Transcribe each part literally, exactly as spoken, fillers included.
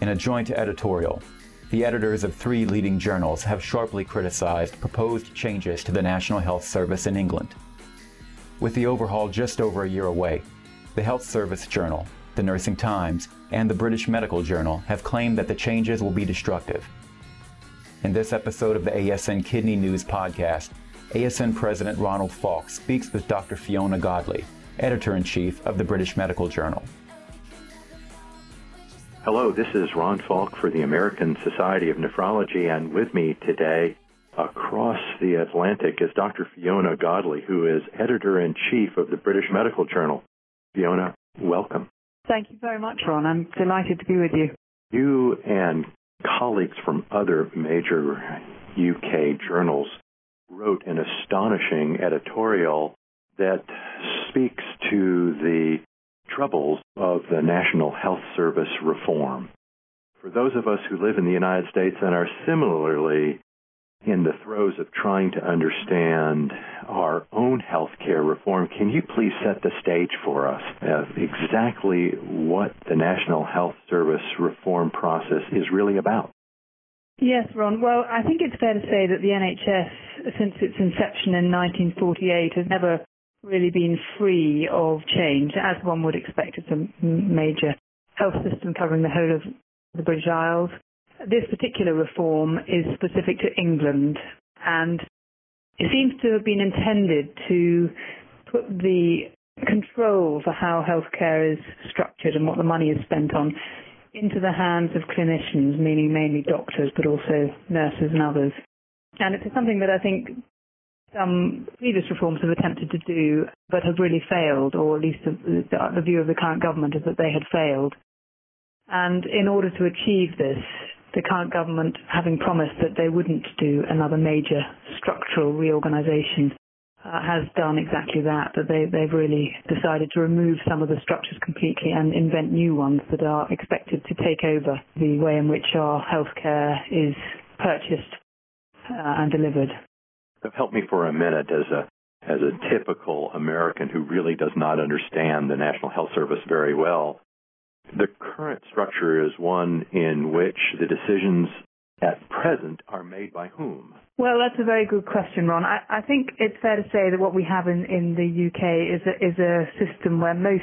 In a joint editorial, the editors of three leading journals have sharply criticized proposed changes to the National Health Service in England. With the overhaul just over a year away, the Health Service Journal, the Nursing Times, and the British Medical Journal have claimed that the changes will be destructive. In this episode of the A S N Kidney News Podcast, A S N President Ronald Falk speaks with Doctor Fiona Godley, Editor-in-Chief of the British Medical Journal. Hello, this is Ron Falk for the American Society of Nephrology, and with me today across the Atlantic is Doctor Fiona Godley, who is Editor-in-Chief of the British Medical Journal. Fiona, welcome. Thank you very much, Ron. I'm delighted to be with you. You and colleagues from other major U K journals wrote an astonishing editorial that speaks to the troubles of the National Health Service reform. For those of us who live in the United States and are similarly in the throes of trying to understand our own health care reform, can you please set the stage for us of exactly what the National Health Service reform process is really about? Yes, Ron. Well, I think it's fair to say that the N H S, since its inception in nineteen forty-eight, has never really been free of change, as one would expect. It's a major health system covering the whole of the British Isles. This particular reform is specific to England, and it seems to have been intended to put the control for how healthcare is structured and what the money is spent on into the hands of clinicians, meaning mainly doctors, but also nurses and others. And it's something that I think some previous reforms have attempted to do, but have really failed, or at least the, the view of the current government is that they had failed. And in order to achieve this, the current government, having promised that they wouldn't do another major structural reorganisation, uh, has done exactly that, that they, they've really decided to remove some of the structures completely and invent new ones that are expected to take over the way in which our healthcare is purchased uh, and delivered. Help me for a minute as a as a typical American who really does not understand the National Health Service very well. The current structure is one in which the decisions at present are made by whom? Well, that's a very good question, Ron. I, I think it's fair to say that what we have in, in the U K is a, is a system where most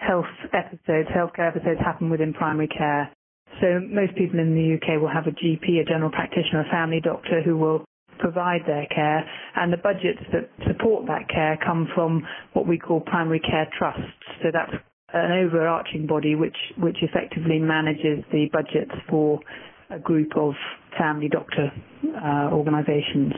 health episodes, healthcare episodes, happen within primary care. So most people in the U K will have a G P, a general practitioner, a family doctor who will provide their care, and the budgets that support that care come from what we call primary care trusts. So that's an overarching body which, which effectively manages the budgets for a group of family doctor uh, organisations.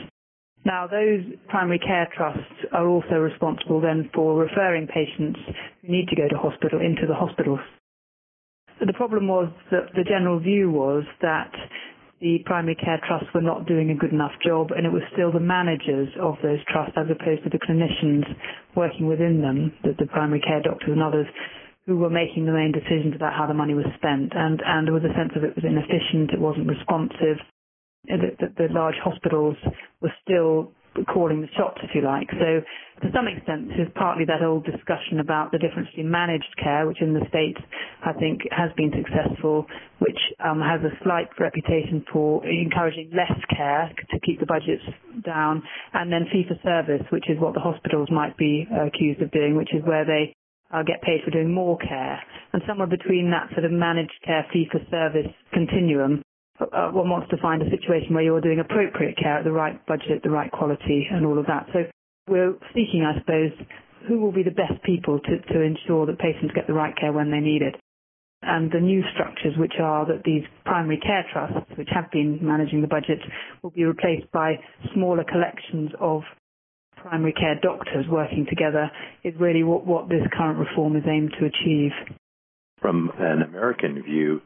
Now, those primary care trusts are also responsible then for referring patients who need to go to hospital into the hospitals. So the problem was that the general view was that the primary care trusts were not doing a good enough job, and it was still the managers of those trusts, as opposed to the clinicians working within them, the, the primary care doctors and others, who were making the main decisions about how the money was spent. And, and there was a sense of it was inefficient, it wasn't responsive, that the, the large hospitals were still calling the shots, if you like. So to some extent, there's partly that old discussion about the difference between managed care, which in the States I think has been successful, which um, has a slight reputation for encouraging less care to keep the budgets down, and then fee-for-service, which is what the hospitals might be uh, accused of doing, which is where they uh, get paid for doing more care. And somewhere between that sort of managed care, fee-for-service continuum, Uh, one wants to find a situation where you're doing appropriate care at the right budget, the right quality, and all of that. So we're seeking, I suppose, who will be the best people to, to ensure that patients get the right care when they need it. And the new structures, which are that these primary care trusts, which have been managing the budget, will be replaced by smaller collections of primary care doctors working together, is really what, what this current reform is aimed to achieve. From an American view,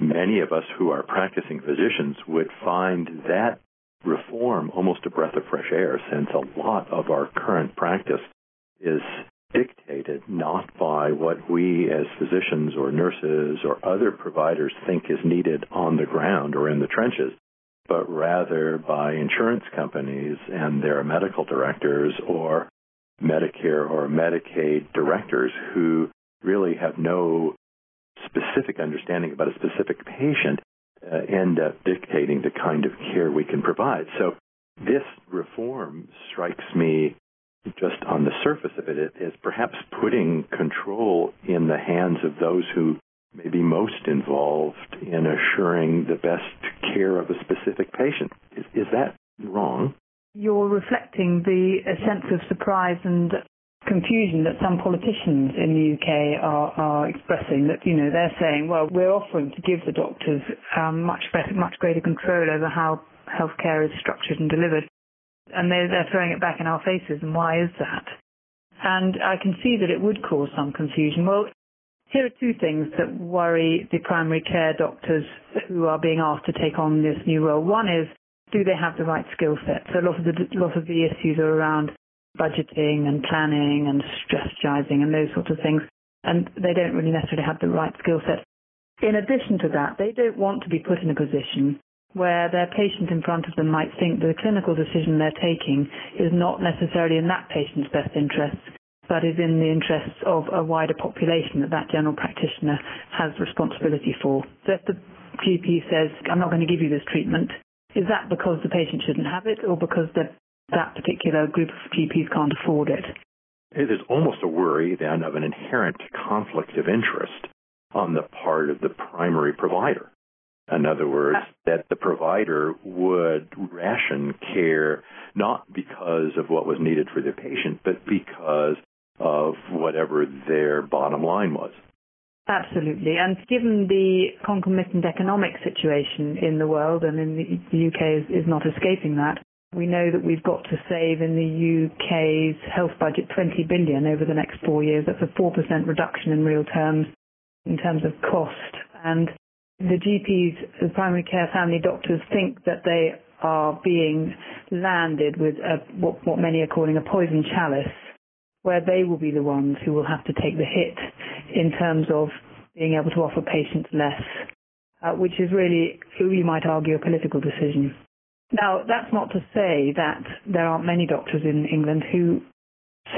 many of us who are practicing physicians would find that reform almost a breath of fresh air, since a lot of our current practice is dictated not by what we as physicians or nurses or other providers think is needed on the ground or in the trenches, but rather by insurance companies and their medical directors or Medicare or Medicaid directors who really have no specific understanding about a specific patient uh, end up dictating the kind of care we can provide. So this reform strikes me, just on the surface of it, as perhaps putting control in the hands of those who may be most involved in assuring the best care of a specific patient. Is, is that wrong? You're reflecting the a sense of surprise and confusion that some politicians in the U K are, are expressing, that, you know, they're saying, well, we're offering to give the doctors um, much better, much greater control over how healthcare is structured and delivered, and they're, they're throwing it back in our faces, and why is that? And I can see that it would cause some confusion. Well, here are two things that worry the primary care doctors who are being asked to take on this new role. One is, do they have the right skill set? So a lot of the, a lot of the issues are around budgeting and planning and strategizing and those sorts of things, and they don't really necessarily have the right skill set. In addition to that, they don't want to be put in a position where their patient in front of them might think the clinical decision they're taking is not necessarily in that patient's best interests, but is in the interests of a wider population that that general practitioner has responsibility for. So if the G P says, I'm not going to give you this treatment, is that because the patient shouldn't have it, or because the, that particular group of G Ps can't afford it? There's almost a worry then of an inherent conflict of interest on the part of the primary provider. In other words, that the provider would ration care not because of what was needed for their patient, but because of whatever their bottom line was. Absolutely. And given the concomitant economic situation in the world, and in the U K is, is not escaping that, we know that we've got to save in the U K's health budget twenty billion dollars over the next four years. That's a four percent reduction in real terms, in terms of cost. And the G Ps, the primary care family doctors, think that they are being landed with a, what, what many are calling a poison chalice, where they will be the ones who will have to take the hit in terms of being able to offer patients less, uh, which is really, you might argue, a political decision. Now, that's not to say that there aren't many doctors in England who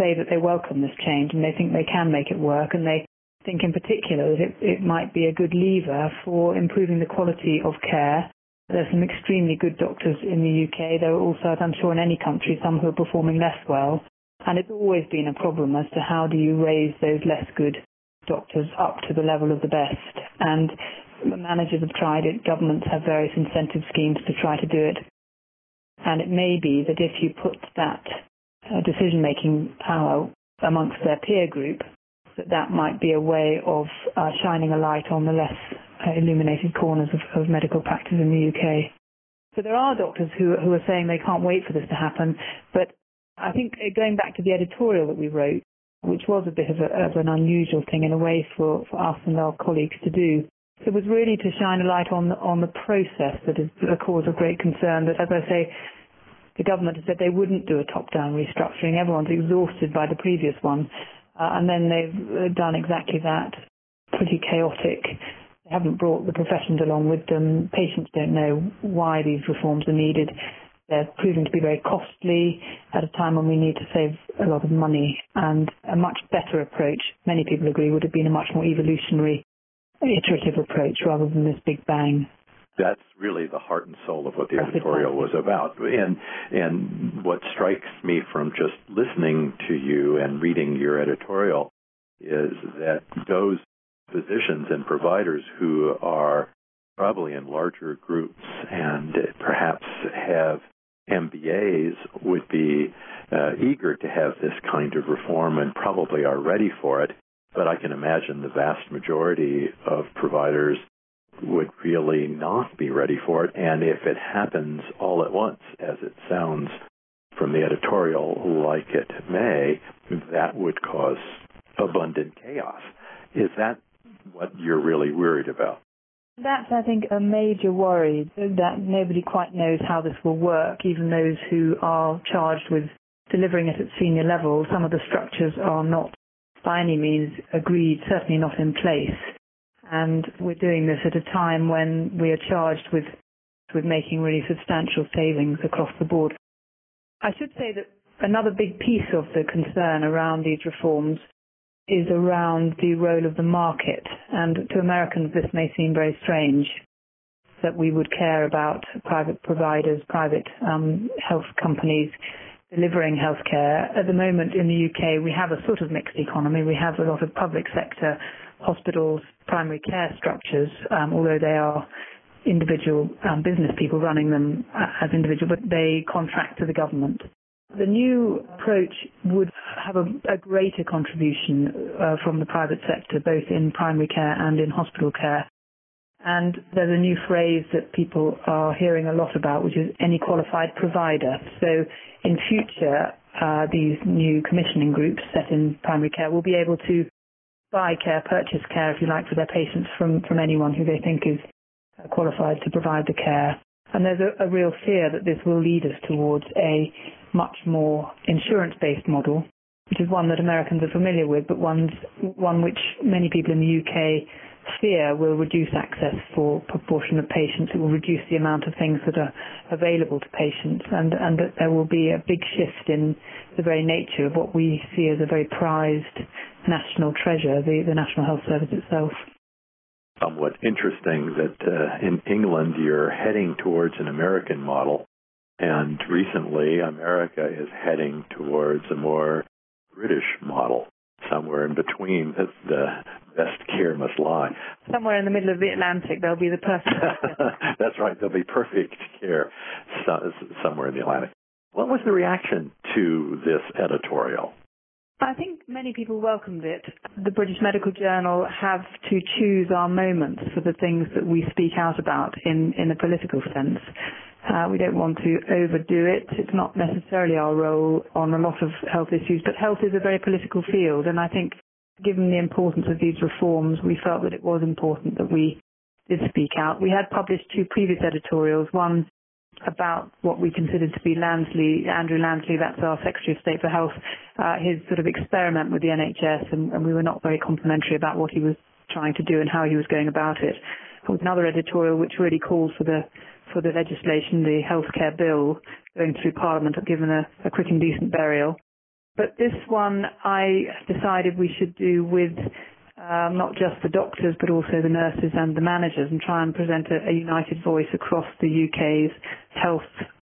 say that they welcome this change and they think they can make it work, and they think in particular that it, it might be a good lever for improving the quality of care. There's some extremely good doctors in the U K. There are also, as I'm sure in any country, some who are performing less well. And it's always been a problem as to how do you raise those less good doctors up to the level of the best. And the managers have tried it. Governments have various incentive schemes to try to do it. And it may be that if you put that uh, decision-making power amongst their peer group, that that might be a way of uh, shining a light on the less uh, illuminated corners of, of medical practice in the U K. So there are doctors who, who are saying they can't wait for this to happen, but I think going back to the editorial that we wrote, which was a bit of, a, of an unusual thing in a way for, for us and our colleagues to do, it was really to shine a light on the, on the process that is a cause of great concern. That, as I say, the government has said they wouldn't do a top-down restructuring. Everyone's exhausted by the previous one. Uh, and then they've done exactly that, pretty chaotic. They haven't brought the professions along with them. Patients don't know why these reforms are needed. They're proving to be very costly at a time when we need to save a lot of money. And a much better approach, many people agree, would have been a much more evolutionary, iterative approach rather than this big bang. That's really the heart and soul of what the editorial was about. And and what strikes me from just listening to you and reading your editorial is that those physicians and providers who are probably in larger groups and perhaps have M B As would be uh, eager to have this kind of reform and probably are ready for it. But I can imagine the vast majority of providers would really not be ready for it, and if it happens all at once, as it sounds from the editorial like it may, that would cause abundant chaos. Is that what you're really worried about? That's, I think, a major worry, that nobody quite knows how this will work, even those who are charged with delivering it at senior level. Some of the structures are not by any means agreed, certainly not in place. And we're doing this at a time when we are charged with with making really substantial savings across the board. I should say that another big piece of the concern around these reforms is around the role of the market. And to Americans, this may seem very strange, that we would care about private providers, private um, health companies delivering healthcare. At the moment in the U K, we have a sort of mixed economy. We have a lot of public sector hospitals, primary care structures, um, although they are individual um, business people running them as individual, but they contract to the government. The new approach would have a, a greater contribution uh, from the private sector, both in primary care and in hospital care. And there's a new phrase that people are hearing a lot about, which is any qualified provider. So in future, uh, these new commissioning groups set in primary care will be able to buy care, purchase care, if you like, for their patients from, from anyone who they think is qualified to provide the care. And there's a, a real fear that this will lead us towards a much more insurance-based model, which is one that Americans are familiar with, but one's, one which many people in the U K fear will reduce access for proportion of patients. It will reduce the amount of things that are available to patients, and, and that there will be a big shift in the very nature of what we see as a very prized national treasure, the, the National Health Service itself. Somewhat interesting that uh, in England you're heading towards an American model, and recently America is heading towards a more British model. Somewhere in between, that the best care must lie. Somewhere in the middle of the Atlantic, there'll be the perfect care. That's right, there'll be perfect care so, somewhere in the Atlantic. What was the reaction to this editorial? I think many people welcomed it. The British Medical Journal have to choose our moments for the things that we speak out about in, in a political sense. Uh, we don't want to overdo it. It's not necessarily our role on a lot of health issues, but health is a very political field, and I think given the importance of these reforms, we felt that it was important that we did speak out. We had published two previous editorials, one about what we considered to be Lansley, Andrew Lansley, that's our Secretary of State for Health, uh, his sort of experiment with the N H S, and, and we were not very complimentary about what he was trying to do and how he was going about it. There was another editorial which really calls for the for the legislation, the healthcare bill, going through Parliament, given a, a quick and decent burial. But this one I decided we should do with Um, not just the doctors, but also the nurses and the managers, and try and present a, a united voice across the U K's health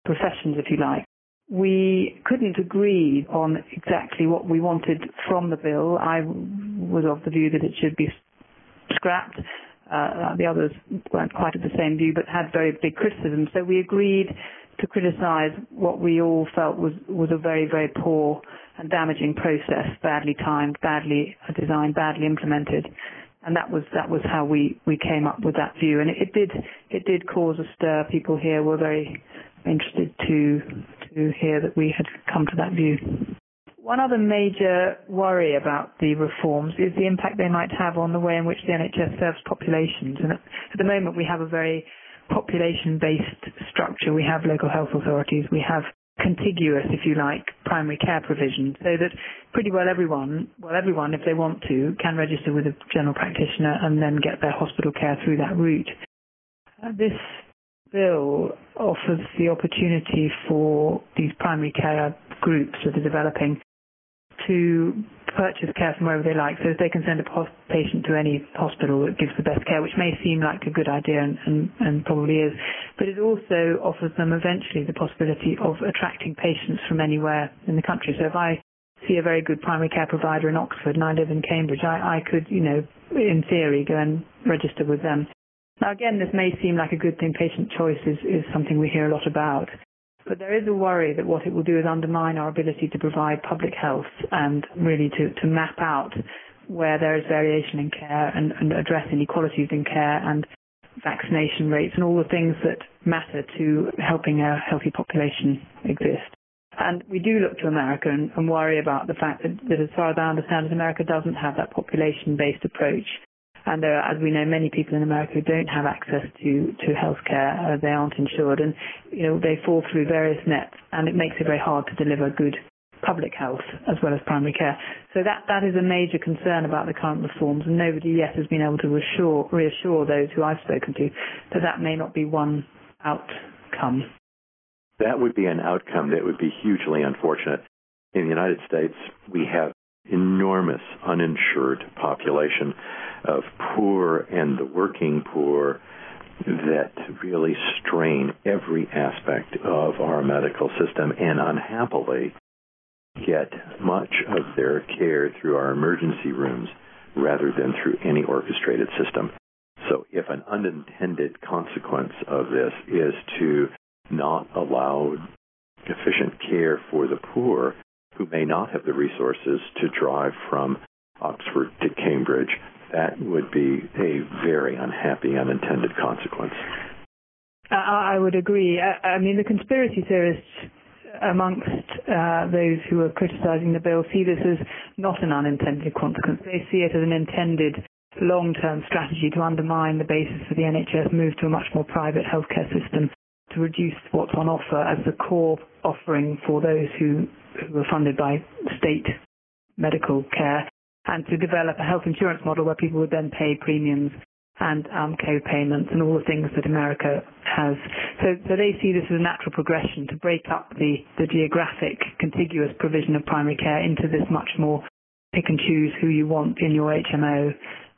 professions, if you like. We couldn't agree on exactly what we wanted from the bill. I was of the view that it should be scrapped. Uh, the others weren't quite of the same view, but had very big criticism. So we agreed to criticise what we all felt was, was a very, very poor and damaging process, badly timed, badly designed, badly implemented, and that was that was how we, we came up with that view. And it, it did it did cause a stir. People here were very interested to to hear that we had come to that view. One other major worry about the reforms is the impact they might have on the way in which the N H S serves populations. And at the moment, we have a very population-based structure. We have local health authorities. We have contiguous, if you like, primary care provision, so that pretty well everyone, well everyone, if they want to, can register with a general practitioner and then get their hospital care through that route. Uh, this bill offers the opportunity for these primary care groups that are developing to purchase care from wherever they like, so if they can send a patient to any hospital that gives the best care, which may seem like a good idea and, and, and probably is, but it also offers them eventually the possibility of attracting patients from anywhere in the country. So if I see a very good primary care provider in Oxford and I live in Cambridge, I, I could, you know, in theory, go and register with them. Now, again, this may seem like a good thing. Patient choice is, is something we hear a lot about. But there is a worry that what it will do is undermine our ability to provide public health and really to, to map out where there is variation in care and, and address inequalities in care and vaccination rates and all the things that matter to helping a healthy population exist. And we do look to America and, and worry about the fact that, that, as far as I understand it, America doesn't have that population-based approach. And there are, as we know, many people in America who don't have access to, to health care. Uh, they aren't insured, and you know they fall through various nets, and it makes it very hard to deliver good public health as well as primary care. So that, that is a major concern about the current reforms, and nobody yet has been able to reassure, reassure those who I've spoken to that that may not be one outcome. That would be an outcome that would be hugely unfortunate. In the United States, we have enormous uninsured population of poor and the working poor that really strain every aspect of our medical system and unhappily get much of their care through our emergency rooms rather than through any orchestrated system. So if an unintended consequence of this is to not allow efficient care for the poor who may not have the resources to drive from Oxford to Cambridge, that would be a very unhappy, unintended consequence. I would agree. I mean, the conspiracy theorists amongst uh, those who are criticizing the bill see this as not an unintended consequence. They see it as an intended long-term strategy to undermine the basis for the N H S move to a much more private healthcare system, to reduce what's on offer as the core offering for those who, who are funded by state medical care, and to develop a health insurance model where people would then pay premiums and um, co-payments and all the things that America has. So, so they see this as a natural progression to break up the, the geographic contiguous provision of primary care into this much more pick and choose who you want in your H M O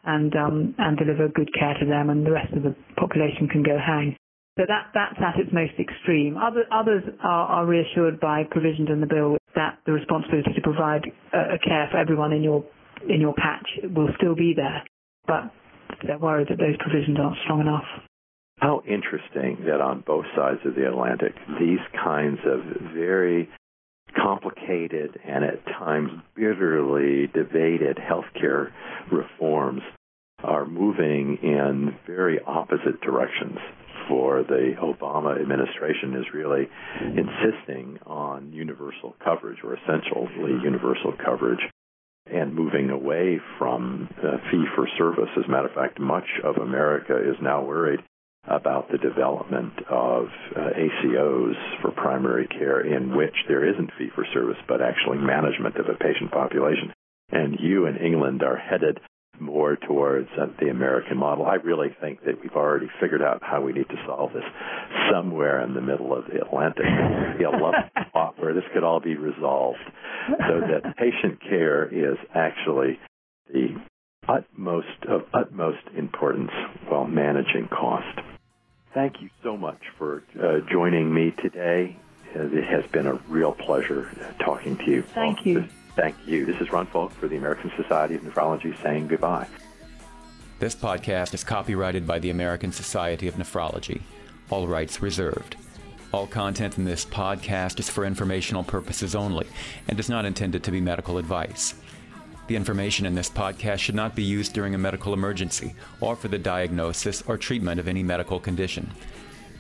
and um, and deliver good care to them, and the rest of the population can go hang. So that, that's at its most extreme. Other, others are, are reassured by provisions in the bill that the responsibility to provide a, a care for everyone in your in your patch will still be there, but they're worried that those provisions aren't strong enough. How interesting that on both sides of the Atlantic, these kinds of very complicated and at times bitterly debated healthcare reforms are moving in very opposite directions. For the Obama administration is really insisting on universal coverage, or essentially universal coverage, and moving away from uh, fee-for-service. As a matter of fact, much of America is now worried about the development of uh, A C Os for primary care in which there isn't fee-for-service, but actually management of a patient population. And you in England are headed more towards uh, the American model. I really think that we've already figured out how we need to solve this somewhere in the middle of the Atlantic. It'd be a lovely spot where this could all be resolved so that patient care is actually the utmost of utmost importance while managing cost. Thank you so much for uh, joining me today. It has been a real pleasure talking to you. Thank you. Thank you. This is Ron Falk for the American Society of Nephrology saying goodbye. This podcast is copyrighted by the American Society of Nephrology. All rights reserved. All content in this podcast is for informational purposes only and is not intended to be medical advice. The information in this podcast should not be used during a medical emergency or for the diagnosis or treatment of any medical condition.